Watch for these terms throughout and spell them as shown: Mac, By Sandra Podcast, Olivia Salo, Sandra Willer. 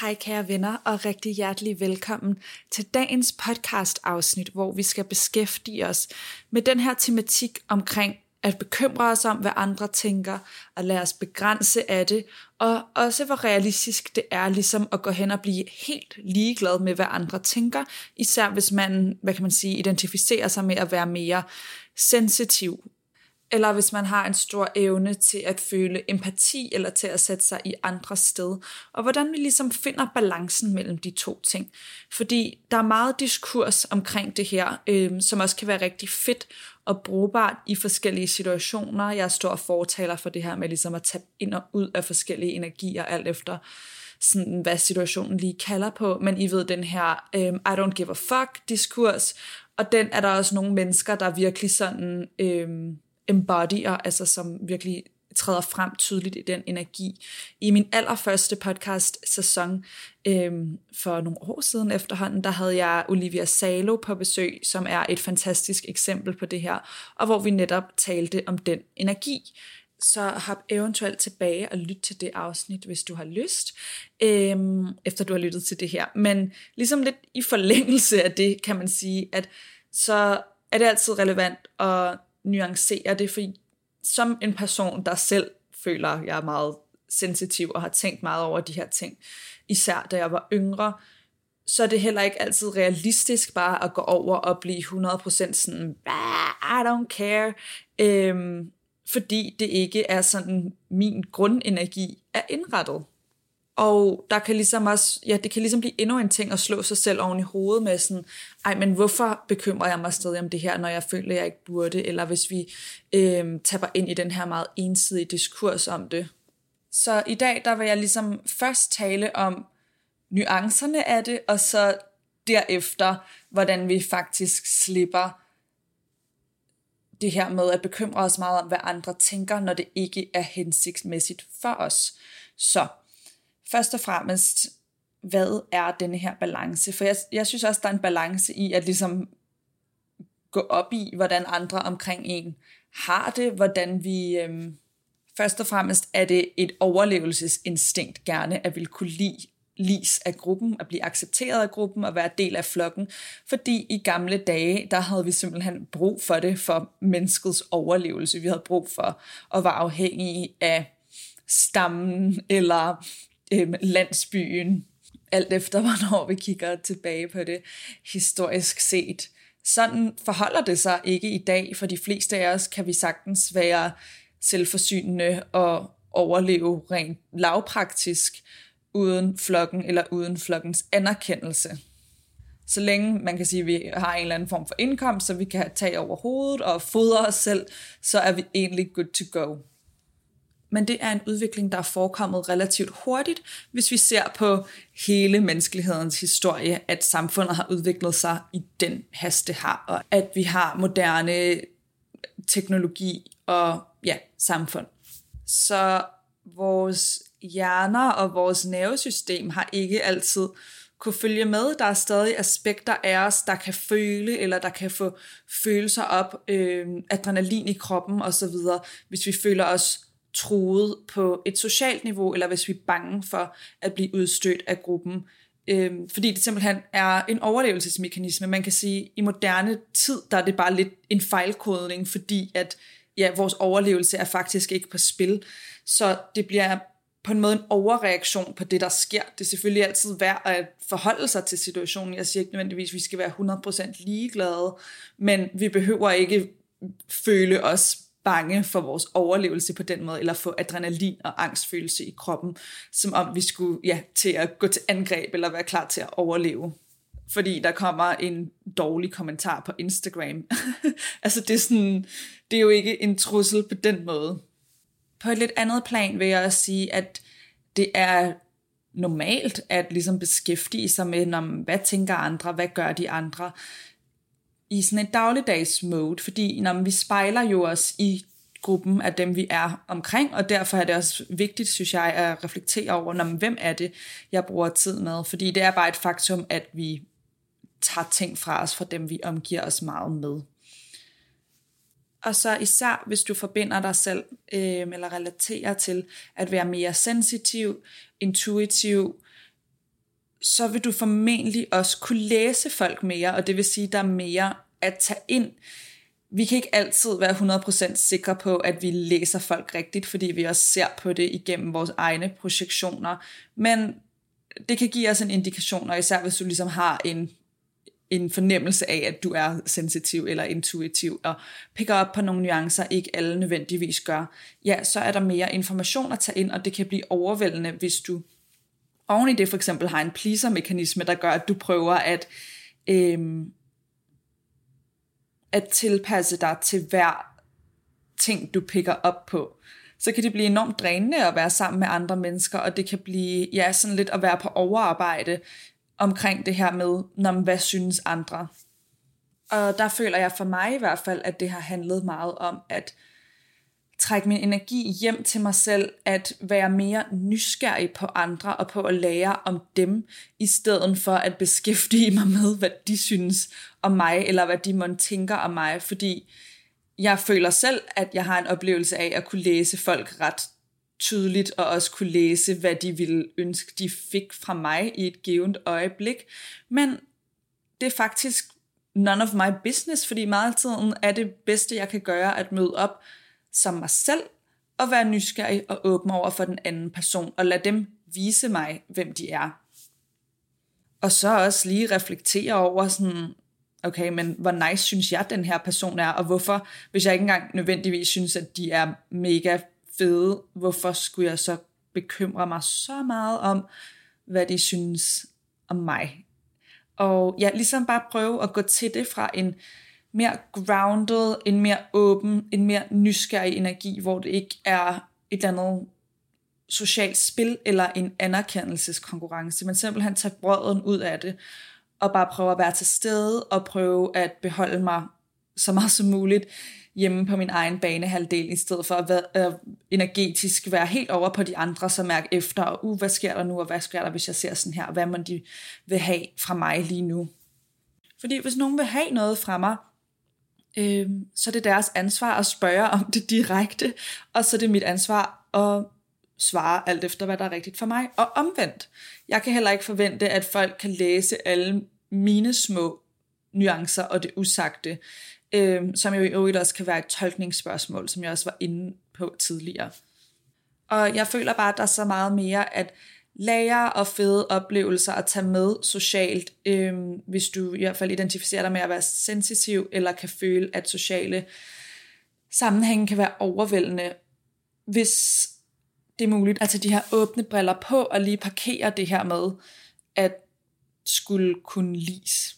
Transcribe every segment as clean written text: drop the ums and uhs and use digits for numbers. Hej kære venner og rigtig hjertelig velkommen til dagens podcast afsnit, hvor vi skal beskæftige os med den her tematik omkring at bekymre os om, hvad andre tænker, og lade os begrænse af det, og også hvor realistisk det er ligesom at gå hen og blive helt ligeglad med, hvad andre tænker, især hvis man, identificerer sig med at være mere sensitiv, eller hvis man har en stor evne til at føle empati, eller til at sætte sig i andres sted, og hvordan vi ligesom finder balancen mellem de to ting. Fordi der er meget diskurs omkring det her, som også kan være rigtig fedt og brugbart i forskellige situationer. Jeg er stor fortaler for det her med ligesom at tage ind og ud af forskellige energier, alt efter sådan, hvad situationen lige kalder på. Men I ved den her I don't give a fuck diskurs, og den er der også nogle mennesker, der virkelig sådan embodyer, altså som virkelig træder frem tydeligt i den energi. I min allerførste podcast-sæson for nogle år siden efterhånden, der havde jeg Olivia Salo på besøg, som er et fantastisk eksempel på det her, og hvor vi netop talte om den energi. Så hop eventuelt tilbage og lyt til det afsnit, hvis du har lyst, efter du har lyttet til det her. Men ligesom lidt i forlængelse af det, kan man sige, at så er det altid relevant at nuancere det, for som en person, der selv føler, at jeg er meget sensitiv og har tænkt meget over de her ting, især da jeg var yngre, så er det heller ikke altid realistisk bare at gå over og blive 100% sådan, I don't care, fordi det ikke er sådan, min grundenergi er indrettet. Og der kan ligesom også, ja, det kan ligesom blive endnu en ting at slå sig selv oven i hovedet med sådan, ej, men hvorfor bekymrer jeg mig stadig om det her, når jeg føler, jeg ikke burde, eller hvis vi tapper ind i den her meget ensidige diskurs om det. Så i dag, der vil jeg ligesom først tale om nuancerne af det, og så derefter, hvordan vi faktisk slipper det her med at bekymre os meget om, hvad andre tænker, når det ikke er hensigtsmæssigt for os. Så først og fremmest, hvad er denne her balance? For jeg synes også, der er en balance i at ligesom gå op i, hvordan andre omkring en har det, hvordan vi først og fremmest er det et overlevelsesinstinkt gerne, at vil kunne lide af gruppen, at blive accepteret af gruppen og være del af flokken, fordi i gamle dage, der havde vi simpelthen brug for det, for menneskets overlevelse. Vi havde brug for at være afhængige af stammen eller landsbyen, alt efter hvornår vi kigger tilbage på det historisk set. Sådan forholder det sig ikke i dag, for de fleste af os kan vi sagtens være selvforsynende og overleve rent lavpraktisk uden flokken eller uden flokkens anerkendelse. Så længe man kan sige, at vi har en eller anden form for indkomst, så vi kan have tag over hovedet og fodre os selv, så er vi egentlig good to go. Men det er en udvikling, der er forekommet relativt hurtigt, hvis vi ser på hele menneskelighedens historie, at samfundet har udviklet sig i den hast, det har, og at vi har moderne teknologi og ja, samfund. Så vores hjerner og vores nervesystem har ikke altid kunne følge med. Der er stadig aspekter af os, der kan føle, eller der kan få følelser op, adrenalin i kroppen osv., hvis vi føler os truet på et socialt niveau, eller hvis vi er bange for at blive udstødt af gruppen. Fordi det simpelthen er en overlevelsesmekanisme. Man kan sige, at i moderne tid, der er det bare lidt en fejlkodning, fordi at, ja, vores overlevelse er faktisk ikke på spil. Så det bliver på en måde en overreaktion på det, der sker. Det er selvfølgelig altid værd at forholde sig til situationen. Jeg siger ikke nødvendigvis, at vi skal være 100% ligeglade, men vi behøver ikke føle os bange for vores overlevelse på den måde, eller få adrenalin og angstfølelse i kroppen, som om vi skulle til at gå til angreb, eller være klar til at overleve. fordi der kommer en dårlig kommentar på Instagram. Altså det er jo ikke en trussel på den måde. På et lidt andet plan vil jeg også sige, at det er normalt at ligesom beskæftige sig med, hvad tænker andre, hvad gør de andre, i sådan et dagligdags mode, fordi vi spejler jo os i gruppen af dem, vi er omkring, og derfor er det også vigtigt, synes jeg, at reflektere over, hvem er det, jeg bruger tid med, fordi det er bare et faktum, at vi tager ting fra os, fra dem, vi omgiver os meget med. Og så især, hvis du forbinder dig selv, eller relaterer til at være mere sensitiv, intuitiv, så vil du formentlig også kunne læse folk mere, og det vil sige, at der er mere at tage ind. Vi kan ikke altid være 100% sikre på, at vi læser folk rigtigt, fordi vi også ser på det igennem vores egne projektioner, men det kan give os en indikation, og især hvis du ligesom har en fornemmelse af, at du er sensitiv eller intuitiv, og picker op på nogle nuancer, ikke alle nødvendigvis gør, ja, så er der mere information at tage ind, og det kan blive overvældende, hvis du oven i det for eksempel har en pleaser-mekanisme, der gør, at du prøver at tilpasse dig til hver ting, du picker op på. Så kan det blive enormt drænende at være sammen med andre mennesker, og det kan blive sådan lidt at være på overarbejde omkring det her med, hvad synes andre. Og der føler jeg for mig i hvert fald, at det har handlet meget om at trække min energi hjem til mig selv, at være mere nysgerrig på andre og på at lære om dem, i stedet for at beskæftige mig med, hvad de synes om mig, eller hvad de måtte tænker om mig, fordi jeg føler selv, at jeg har en oplevelse af at kunne læse folk ret tydeligt, og også kunne læse, hvad de ville ønske, de fik fra mig i et givent øjeblik, men det er faktisk none of my business, fordi meget af tiden er det bedste, jeg kan gøre, at møde op som mig selv, og være nysgerrig og åben over for den anden person, og lad dem vise mig, hvem de er. Og så også lige reflektere over okay, men hvor nice synes jeg, den her person er, og hvorfor, hvis jeg ikke engang nødvendigvis synes, at de er mega fede, hvorfor skulle jeg så bekymre mig så meget om, hvad de synes om mig? Og ja, ligesom bare prøve at gå til det fra en mere grounded, en mere åben, en mere nysgerrig energi, hvor det ikke er et eller andet socialt spil eller en anerkendelseskonkurrence, men simpelthen tage brøden ud af det, og bare prøve at være til stede, og prøve at beholde mig så meget som muligt hjemme på min egen banehalvdel, i stedet for at være energetisk, være helt over på de andre, så mærke efter, og hvad sker der nu, og hvad sker der, hvis jeg ser sådan her, hvad man de vil have fra mig lige nu. Fordi hvis nogen vil have noget fra mig, så er det deres ansvar at spørge om det direkte, og så er det mit ansvar at svare alt efter, hvad der er rigtigt for mig. Og omvendt, jeg kan heller ikke forvente, at folk kan læse alle mine små nuancer og det usagte, som jo i øvrigt også kan være et tolkningsspørgsmål, som jeg også var inde på tidligere. Og jeg føler bare, at der er så meget mere at lære og fede oplevelser at tage med socialt, hvis du i hvert fald identificerer dig med at være sensitiv, eller kan føle, at sociale sammenhænge kan være overvældende, hvis det er muligt at tage de her åbne briller på, og lige parkere det her med, at skulle kunne lide,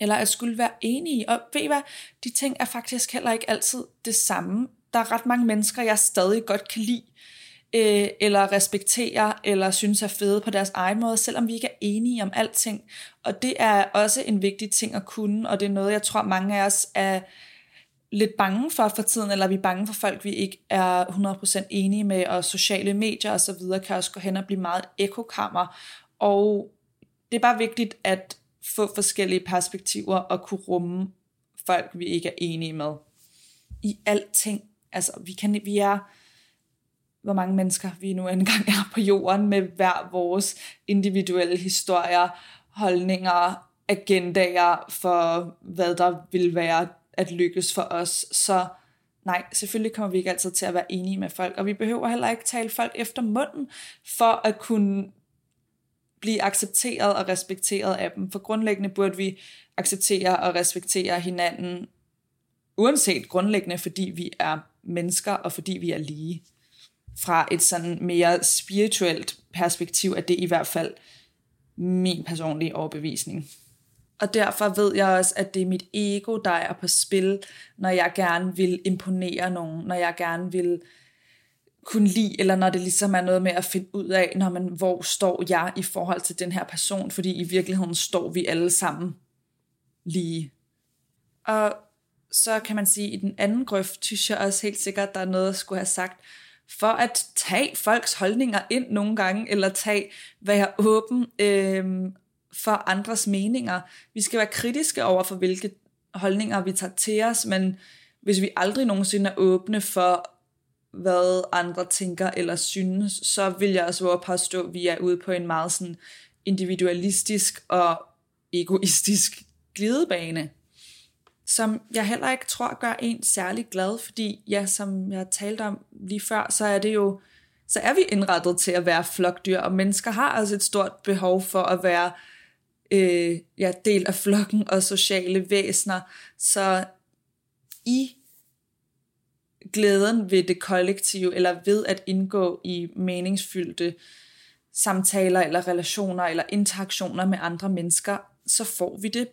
eller at skulle være enige. Og ved I hvad, de ting er faktisk heller ikke altid det samme. Der er ret mange mennesker, jeg stadig godt kan lide, eller respektere, eller synes er fede på deres egen måde, selvom vi ikke er enige om alting. Og det er også en vigtig ting at kunne, og det er noget, jeg tror, mange af os er lidt bange for tiden, eller vi er bange for folk, vi ikke er 100% enige med, og sociale medier og så videre kan også gå hen og blive meget et ekokammer. Og det er bare vigtigt at få forskellige perspektiver og kunne rumme folk, vi ikke er enige med. I alting. Altså, vi er, hvor mange mennesker vi nu engang er på jorden, med hver vores individuelle historier, holdninger, agendaer for, hvad der vil være at lykkes for os. Så nej, selvfølgelig kommer vi ikke altid til at være enige med folk, og vi behøver heller ikke tale folk efter munden, for at kunne blive accepteret og respekteret af dem. For grundlæggende burde vi acceptere og respektere hinanden, uanset grundlæggende, fordi vi er mennesker, og fordi vi er lige. Fra et sådan mere spirituelt perspektiv, at det i hvert fald min personlige overbevisning. Og derfor ved jeg også, at det er mit ego, der er på spil, når jeg gerne vil imponere nogen, når jeg gerne vil kunne lide, eller når det ligesom er noget med at finde ud af, når man, hvor står jeg i forhold til den her person, fordi i virkeligheden står vi alle sammen lige. Og så kan man sige, at i den anden grøft, synes jeg også helt sikkert, der er noget, jeg skulle have sagt, for at tage folks holdninger ind nogle gange, eller være åben for andres meninger. Vi skal være kritiske over for, hvilke holdninger vi tager til os, men hvis vi aldrig nogensinde er åbne for, hvad andre tænker eller synes, så vil jeg også våge påstå, at vi er ude på en meget sådan individualistisk og egoistisk glidebane, som jeg heller ikke tror gør en særlig glad, fordi ja, som jeg talte om lige før, så er vi indrettet til at være flokdyr, og mennesker har også et stort behov for at være del af flokken og sociale væsener. Så i glæden ved det kollektive, eller ved at indgå i meningsfyldte samtaler, eller relationer, eller interaktioner med andre mennesker, så får vi det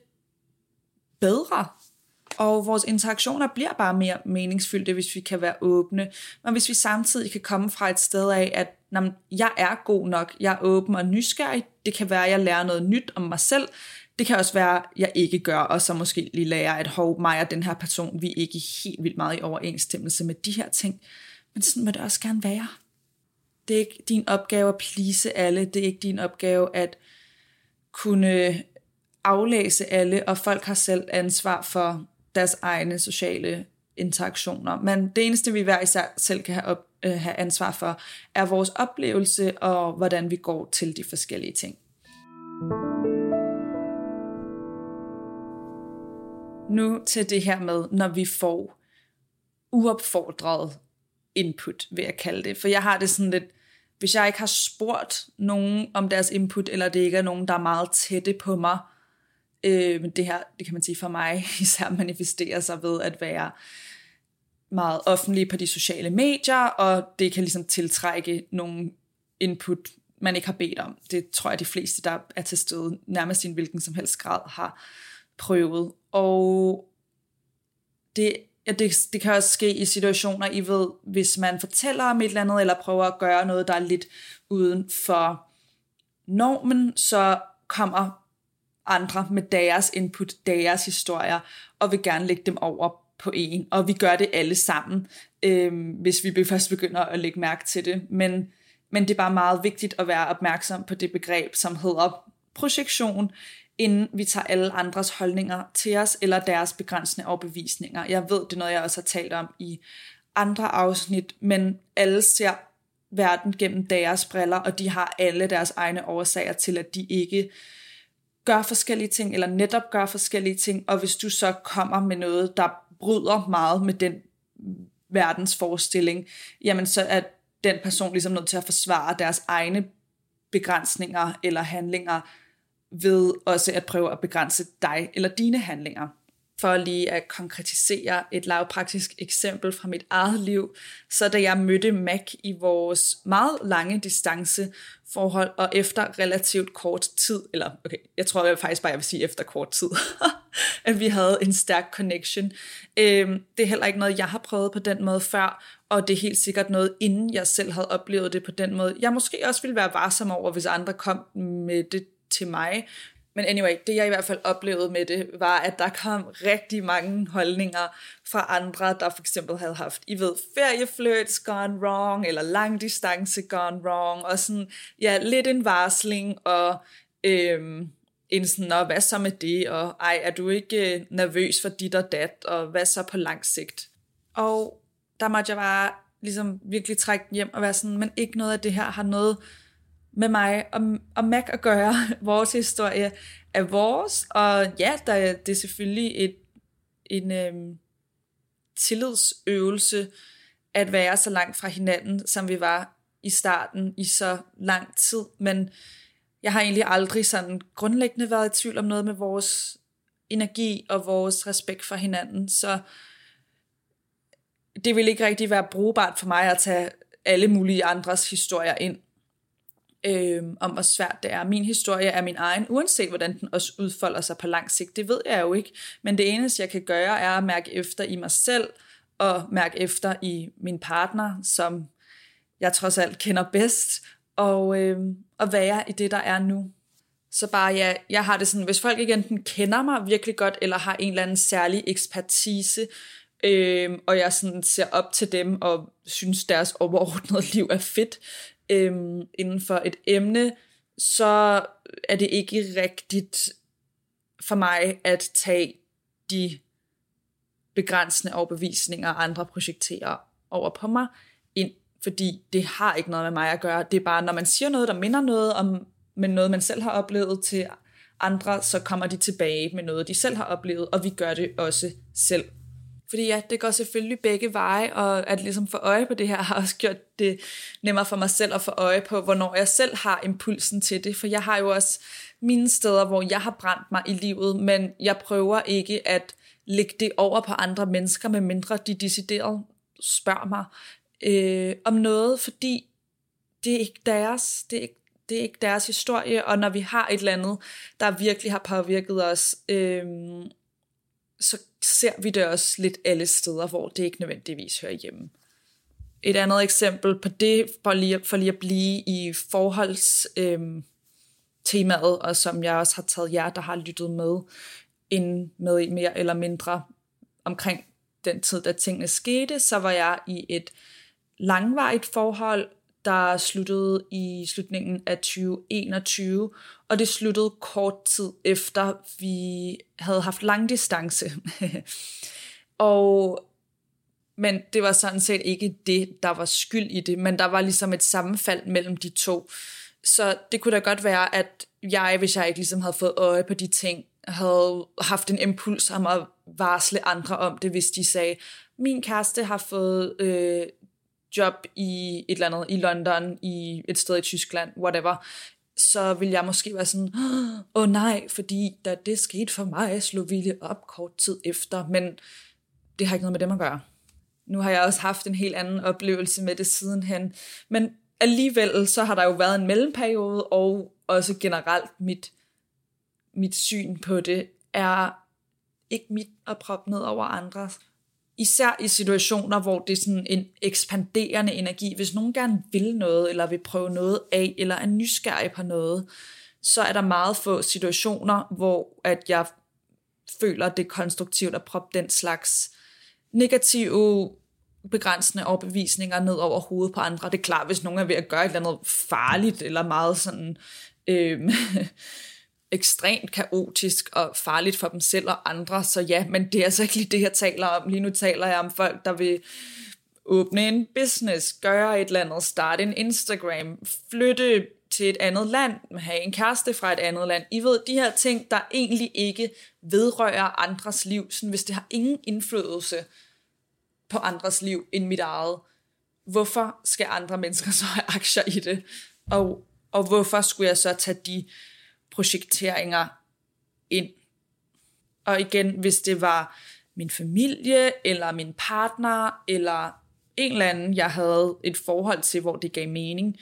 bedre. Og vores interaktioner bliver bare mere meningsfyldte, hvis vi kan være åbne. Men hvis vi samtidig kan komme fra et sted af, at jeg er god nok, jeg er åben og nysgerrig, det kan være, at jeg lærer noget nyt om mig selv, det kan også være, at jeg ikke gør, og så måske lige lærer, at mig og den her person, vi er ikke helt vildt meget i overensstemmelse med de her ting. Men sådan må det også gerne være. Det er ikke din opgave at please alle, det er ikke din opgave at kunne aflæse alle, og folk har selv ansvar for deres egne sociale interaktioner. Men det eneste, vi hver især selv kan have ansvar for, er vores oplevelse og hvordan vi går til de forskellige ting. Nu til det her med, når vi får uopfordret input, vil jeg kalde det. For jeg har det sådan lidt, hvis jeg ikke har spurgt nogen om deres input, eller det ikke er nogen, der er meget tætte på mig, men det her, det kan man sige for mig, især manifesterer sig ved at være meget offentlig på de sociale medier, og det kan ligesom tiltrække nogle input, man ikke har bedt om. Det tror jeg, de fleste, der er til stede, nærmest i en hvilken som helst grad, har prøvet. Og det kan også ske i situationer, I ved, hvis man fortæller om et eller andet, eller prøver at gøre noget, der er lidt uden for normen, så kommer andre med deres input, deres historier, og vil gerne lægge dem over på en, og vi gør det alle sammen, hvis vi først begynder at lægge mærke til det, men det er bare meget vigtigt at være opmærksom på det begreb, som hedder projektion, inden vi tager alle andres holdninger til os, eller deres begrænsende overbevisninger. Jeg ved, det er noget, jeg også har talt om i andre afsnit, men alle ser verden gennem deres briller, og de har alle deres egne årsager til, at de ikke gør forskellige ting, eller netop gør forskellige ting, og hvis du så kommer med noget, der bryder meget med den verdensforestilling, jamen så er den person ligesom nødt til at forsvare deres egne begrænsninger eller handlinger, ved også at prøve at begrænse dig eller dine handlinger. For lige at konkretisere et lavpraktisk eksempel fra mit eget liv, så da jeg mødte Mac i vores meget lange distanceforhold, og efter relativt kort tid, eller okay, jeg tror jeg faktisk bare, jeg vil sige efter kort tid, at vi havde en stærk connection. Det er heller ikke noget, jeg har prøvet på den måde før, og det er helt sikkert noget, inden jeg selv havde oplevet det på den måde. Jeg måske også ville være varsom over, hvis andre kom med det til mig. Men anyway, det jeg i hvert fald oplevede med det, var, at der kom rigtig mange holdninger fra andre, der for eksempel havde haft, I ved, ferieflirts gone wrong, eller langdistance gone wrong, og sådan, ja, lidt en varsling, og en sådan, og hvad så med det, og ej, er du ikke nervøs for dit og dat, og hvad så på lang sigt? Og der måtte jeg bare ligesom virkelig trække den hjem og være sådan, men ikke noget af det her har noget med mig og Mac at gøre. Vores historie er vores, og ja, det er selvfølgelig en tillidsøvelse at være så langt fra hinanden, som vi var i starten i så lang tid, men jeg har egentlig aldrig sådan grundlæggende været i tvivl om noget med vores energi og vores respekt for hinanden, så det ville ikke rigtig være brugbart for mig at tage alle mulige andres historier ind. om hvor svært det er. Min historie er min egen, uanset hvordan den også udfolder sig på lang sigt. Det ved jeg jo ikke, men det eneste jeg kan gøre er at mærke efter i mig selv og mærke efter i min partner, som jeg trods alt kender bedst, og være i det der er nu. Så bare ja, jeg har det sådan, hvis folk ikke enten kender mig virkelig godt eller har en eller anden særlig ekspertise, og jeg sådan ser op til dem og synes deres overordnede liv er fedt inden for et emne, så er det ikke rigtigt for mig at tage de begrænsende overbevisninger, andre projekterer over på mig ind, fordi det har ikke noget med mig at gøre. Det er bare, når man siger noget, der minder noget om, men noget man selv har oplevet til andre, så kommer de tilbage med noget, de selv har oplevet, og vi gør det også selv. Fordi ja, det går selvfølgelig begge veje, og at ligesom få øje på det her har også gjort det nemmere for mig selv at få øje på, hvornår jeg selv har impulsen til det. For jeg har jo også mine steder, hvor jeg har brændt mig i livet, men jeg prøver ikke at lægge det over på andre mennesker, medmindre de decideret spørger mig om noget, fordi det er ikke deres, det er ikke deres historie, og når vi har et eller andet, der virkelig har påvirket os, så ser vi det også lidt alle steder, hvor det ikke nødvendigvis hører hjemme. Et andet eksempel på det, for lige at blive i forholdstemaet, og som jeg også har taget jer, der har lyttet med, inden med mere eller mindre omkring den tid, da tingene skete, så var jeg i et langvarigt forhold, der sluttede i slutningen af 2021, og det sluttede kort tid efter, vi havde haft lang distance. Men det var sådan set ikke det, der var skyld i det, men der var ligesom et sammenfald mellem de to. Så det kunne da godt være, at jeg, hvis jeg ikke ligesom havde fået øje på de ting, havde haft en impuls om at varsle andre om det, hvis de sagde, min kæreste har fået job i et eller andet, i London, i et sted i Tyskland, whatever, så vil jeg måske være sådan, nej, fordi da det skete for mig, slog vi op kort tid efter, men det har ikke noget med dem at gøre. Nu har jeg også haft en helt anden oplevelse med det sidenhen, men alligevel så har der jo været en mellemperiode, og også generelt mit syn på det er ikke mit at proppe ned over andre. Især i situationer, hvor det er sådan en ekspanderende energi. Hvis nogen gerne vil noget, eller vil prøve noget af, eller er nysgerrig på noget, så er der meget få situationer, hvor at jeg føler, det er konstruktivt at proppe den slags negative, begrænsende overbevisninger ned over hovedet på andre. Det er klart, hvis nogen er ved at gøre et eller andet farligt, eller meget sådan ekstremt kaotisk og farligt for dem selv og andre, så ja, men det er altså ikke lige det, jeg taler om. Lige nu taler jeg om folk, der vil åbne en business, gøre et eller andet, starte en Instagram, flytte til et andet land, have en kæreste fra et andet land. I ved, de her ting, der egentlig ikke vedrører andres liv, sådan, hvis det har ingen indflydelse på andres liv end mit eget. Hvorfor skal andre mennesker så have aktier i det? Og hvorfor skulle jeg så tage de projekteringer ind? Og igen, hvis det var min familie, eller min partner, eller en eller anden, jeg havde et forhold til, hvor det gav mening,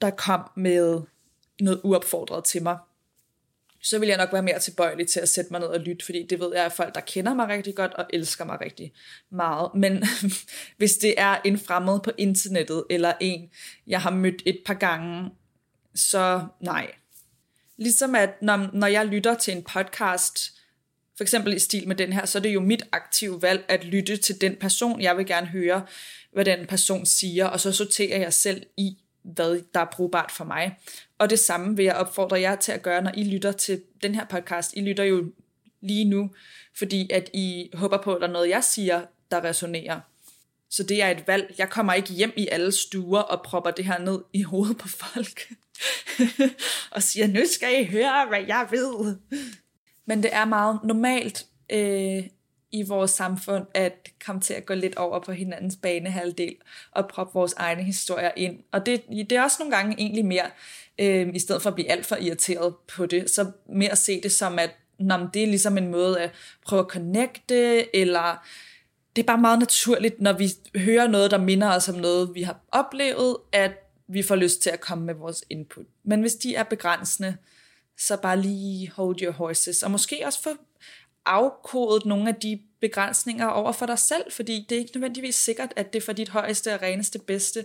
der kom med noget uopfordret til mig, så ville jeg nok være mere tilbøjelig til at sætte mig ned og lytte, fordi det ved jeg er folk, der kender mig rigtig godt og elsker mig rigtig meget. Men hvis det er en fremmed på internettet, eller en, jeg har mødt et par gange, så nej. Ligesom at når jeg lytter til en podcast, for eksempel i stil med den her, så er det jo mit aktive valg at lytte til den person. Jeg vil gerne høre, hvad den person siger, og så sorterer jeg selv i, hvad der er brugbart for mig. Og det samme vil jeg opfordre jer til at gøre, når I lytter til den her podcast. I lytter jo lige nu, fordi at I håber på, at der er noget, jeg siger, der resonerer. Så det er et valg. Jeg kommer ikke hjem i alle stuer og propper det her ned i hovedet på folk. og siger, nu skal I høre, hvad jeg ved. Men det er meget normalt i vores samfund, at komme til at gå lidt over på hinandens banehalvdel, og proppe vores egne historier ind. Og det er også nogle gange egentlig mere, i stedet for at blive alt for irriteret på det, så mere at se det som, at det er ligesom en måde at prøve at connecte, eller det er bare meget naturligt, når vi hører noget, der minder os om noget, vi har oplevet, at vi får lyst til at komme med vores input. Men hvis de er begrænsende, så bare lige hold your horses. Og måske også få afkodet nogle af de begrænsninger over for dig selv, fordi det er ikke nødvendigvis sikkert, at det er for dit højeste og reneste bedste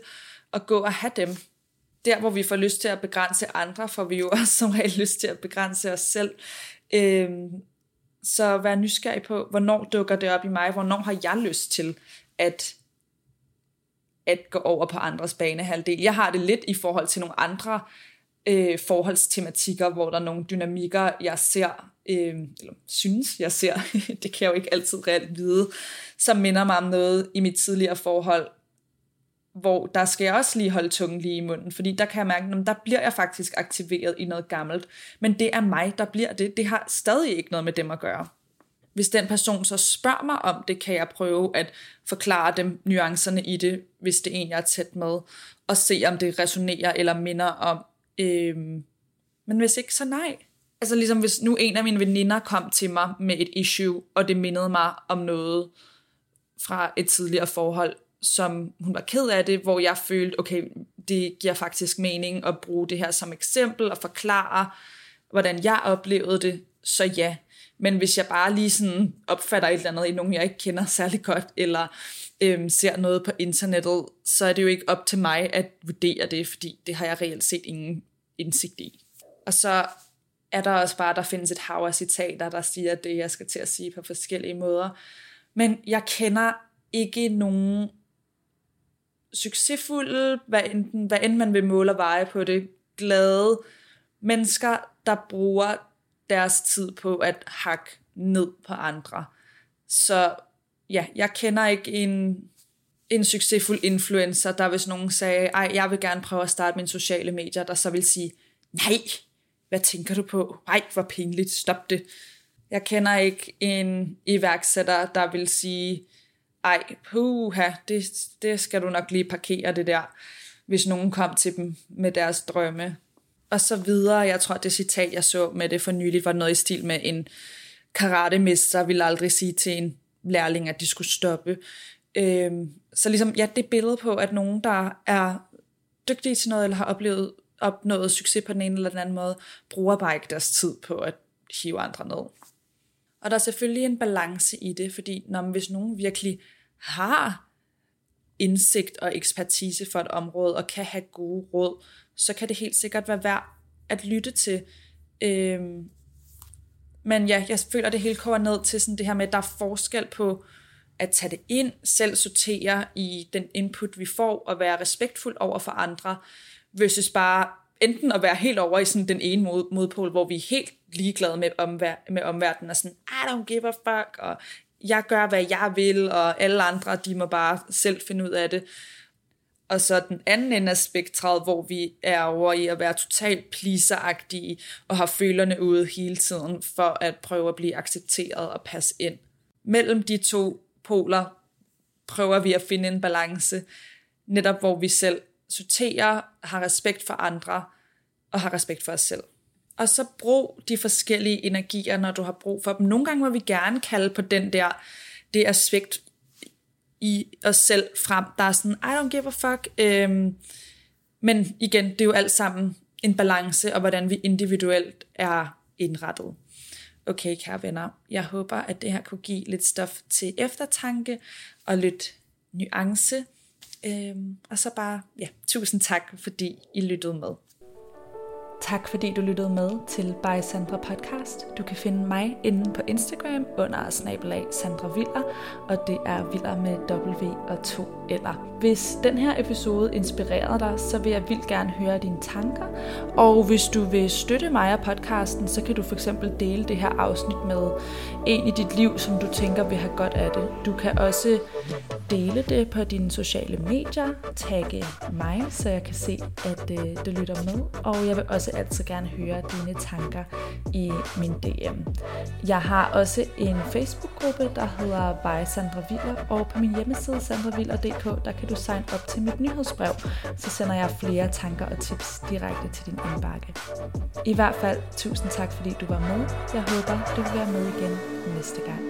at gå og have dem. Der, hvor vi får lyst til at begrænse andre, får vi jo også som regel lyst til at begrænse os selv. Så vær nysgerrig på, hvornår dukker det op i mig, hvornår har jeg lyst til at gå over på andres banehalvdel. Jeg har det lidt i forhold til nogle andre forholdstematikker, hvor der er nogle dynamikker, jeg ser, eller synes jeg ser, det kan jeg jo ikke altid reelt vide, som minder mig om noget i mit tidligere forhold, hvor der skal jeg også lige holde tungen lige i munden, fordi der kan jeg mærke, at der bliver jeg faktisk aktiveret i noget gammelt, men det er mig, der bliver det. Det har stadig ikke noget med dem at gøre. Hvis den person så spørger mig om det, kan jeg prøve at forklare dem nuancerne i det, hvis det er en, jeg er tæt med, og se, om det resonerer eller minder om. Men hvis ikke, så nej. Altså ligesom hvis nu en af mine veninder kom til mig med et issue, og det mindede mig om noget fra et tidligere forhold, som hun var ked af det, hvor jeg følte, okay, det giver faktisk mening at bruge det her som eksempel og forklare, hvordan jeg oplevede det, så ja. Men hvis jeg bare lige sådan opfatter et eller andet i nogen, jeg ikke kender særlig godt, eller ser noget på internettet, så er det jo ikke op til mig at vurdere det, fordi det har jeg reelt set ingen indsigt i. Og så er der også bare, der findes et hav af citater, der siger det, jeg skal til at sige på forskellige måder. Men jeg kender ikke nogen succesfulde, hvad end man vil måle og veje på det, glade mennesker, der bruger deres tid på at hakke ned på andre. Så ja, jeg kender ikke en succesfuld influencer, der hvis nogen sagde, ej, jeg vil gerne prøve at starte mine sociale medier, der så vil sige, nej, hvad tænker du på? Ej, hvor pinligt, stop det. Jeg kender ikke en iværksætter, der vil sige, ej, puha, det skal du nok lige parkere det der, hvis nogen kom til dem med deres drømme. Og så videre, jeg tror, det citat, jeg så med det for nylig, var noget i stil med en karatemester, ville aldrig sige til en lærling, at de skulle stoppe. Så ligesom, ja, det billede på, at nogen, der er dygtige til noget, eller har opnået succes på den ene eller den anden måde, bruger bare ikke deres tid på at hive andre ned. Og der er selvfølgelig en balance i det, fordi hvis nogen virkelig har indsigt og ekspertise for et område, og kan have gode råd, så kan det helt sikkert være værd at lytte til. Men ja, jeg føler det hele kommer ned til sådan det her med, at der er forskel på at tage det ind, selv sortere i den input, vi får, og være respektfuld over for andre, versus bare enten at være helt over i sådan den ene modpol, hvor vi er helt ligeglade med omverdenen, og sådan, I don't give a fuck, og jeg gør, hvad jeg vil, og alle andre, de må bare selv finde ud af det. Og så den anden ende af spektret, hvor vi er over i at være totalt pleaseragtige og har følerne ude hele tiden for at prøve at blive accepteret og passe ind. Mellem de to poler prøver vi at finde en balance, netop hvor vi selv sorterer, har respekt for andre og har respekt for os selv. Og så brug de forskellige energier, når du har brug for dem. Nogle gange må vi gerne kalde på det aspekt i os selv frem, der er sådan, I don't give a fuck. Men igen, det er jo alt sammen en balance, og hvordan vi individuelt er indrettet. Okay, kære venner, jeg håber, at det her kunne give lidt stof til eftertanke, og lidt nuance. Og så bare, ja, tusind tak, fordi I lyttede med. Tak fordi du lyttede med til By Sandra Podcast. Du kan finde mig inde på Instagram under @SandraWiller, og det er Willer med W og 2 eller. Hvis den her episode inspirerede dig, så vil jeg vildt gerne høre dine tanker. Og hvis du vil støtte mig og podcasten, så kan du for eksempel dele det her afsnit med en i dit liv, som du tænker vil have godt af det. Du kan også dele det på dine sociale medier, tagge mig, så jeg kan se, at du lytter med. Og jeg vil også altid gerne høre dine tanker i min DM. Jeg har også en Facebook-gruppe, der hedder By Sandra Willer, og på min hjemmeside sandrawiller.dk, der kan du signe op til mit nyhedsbrev, så sender jeg flere tanker og tips direkte til din indbakke. I hvert fald, tusind tak fordi du var med. Jeg håber, du vil være med igen næste gang.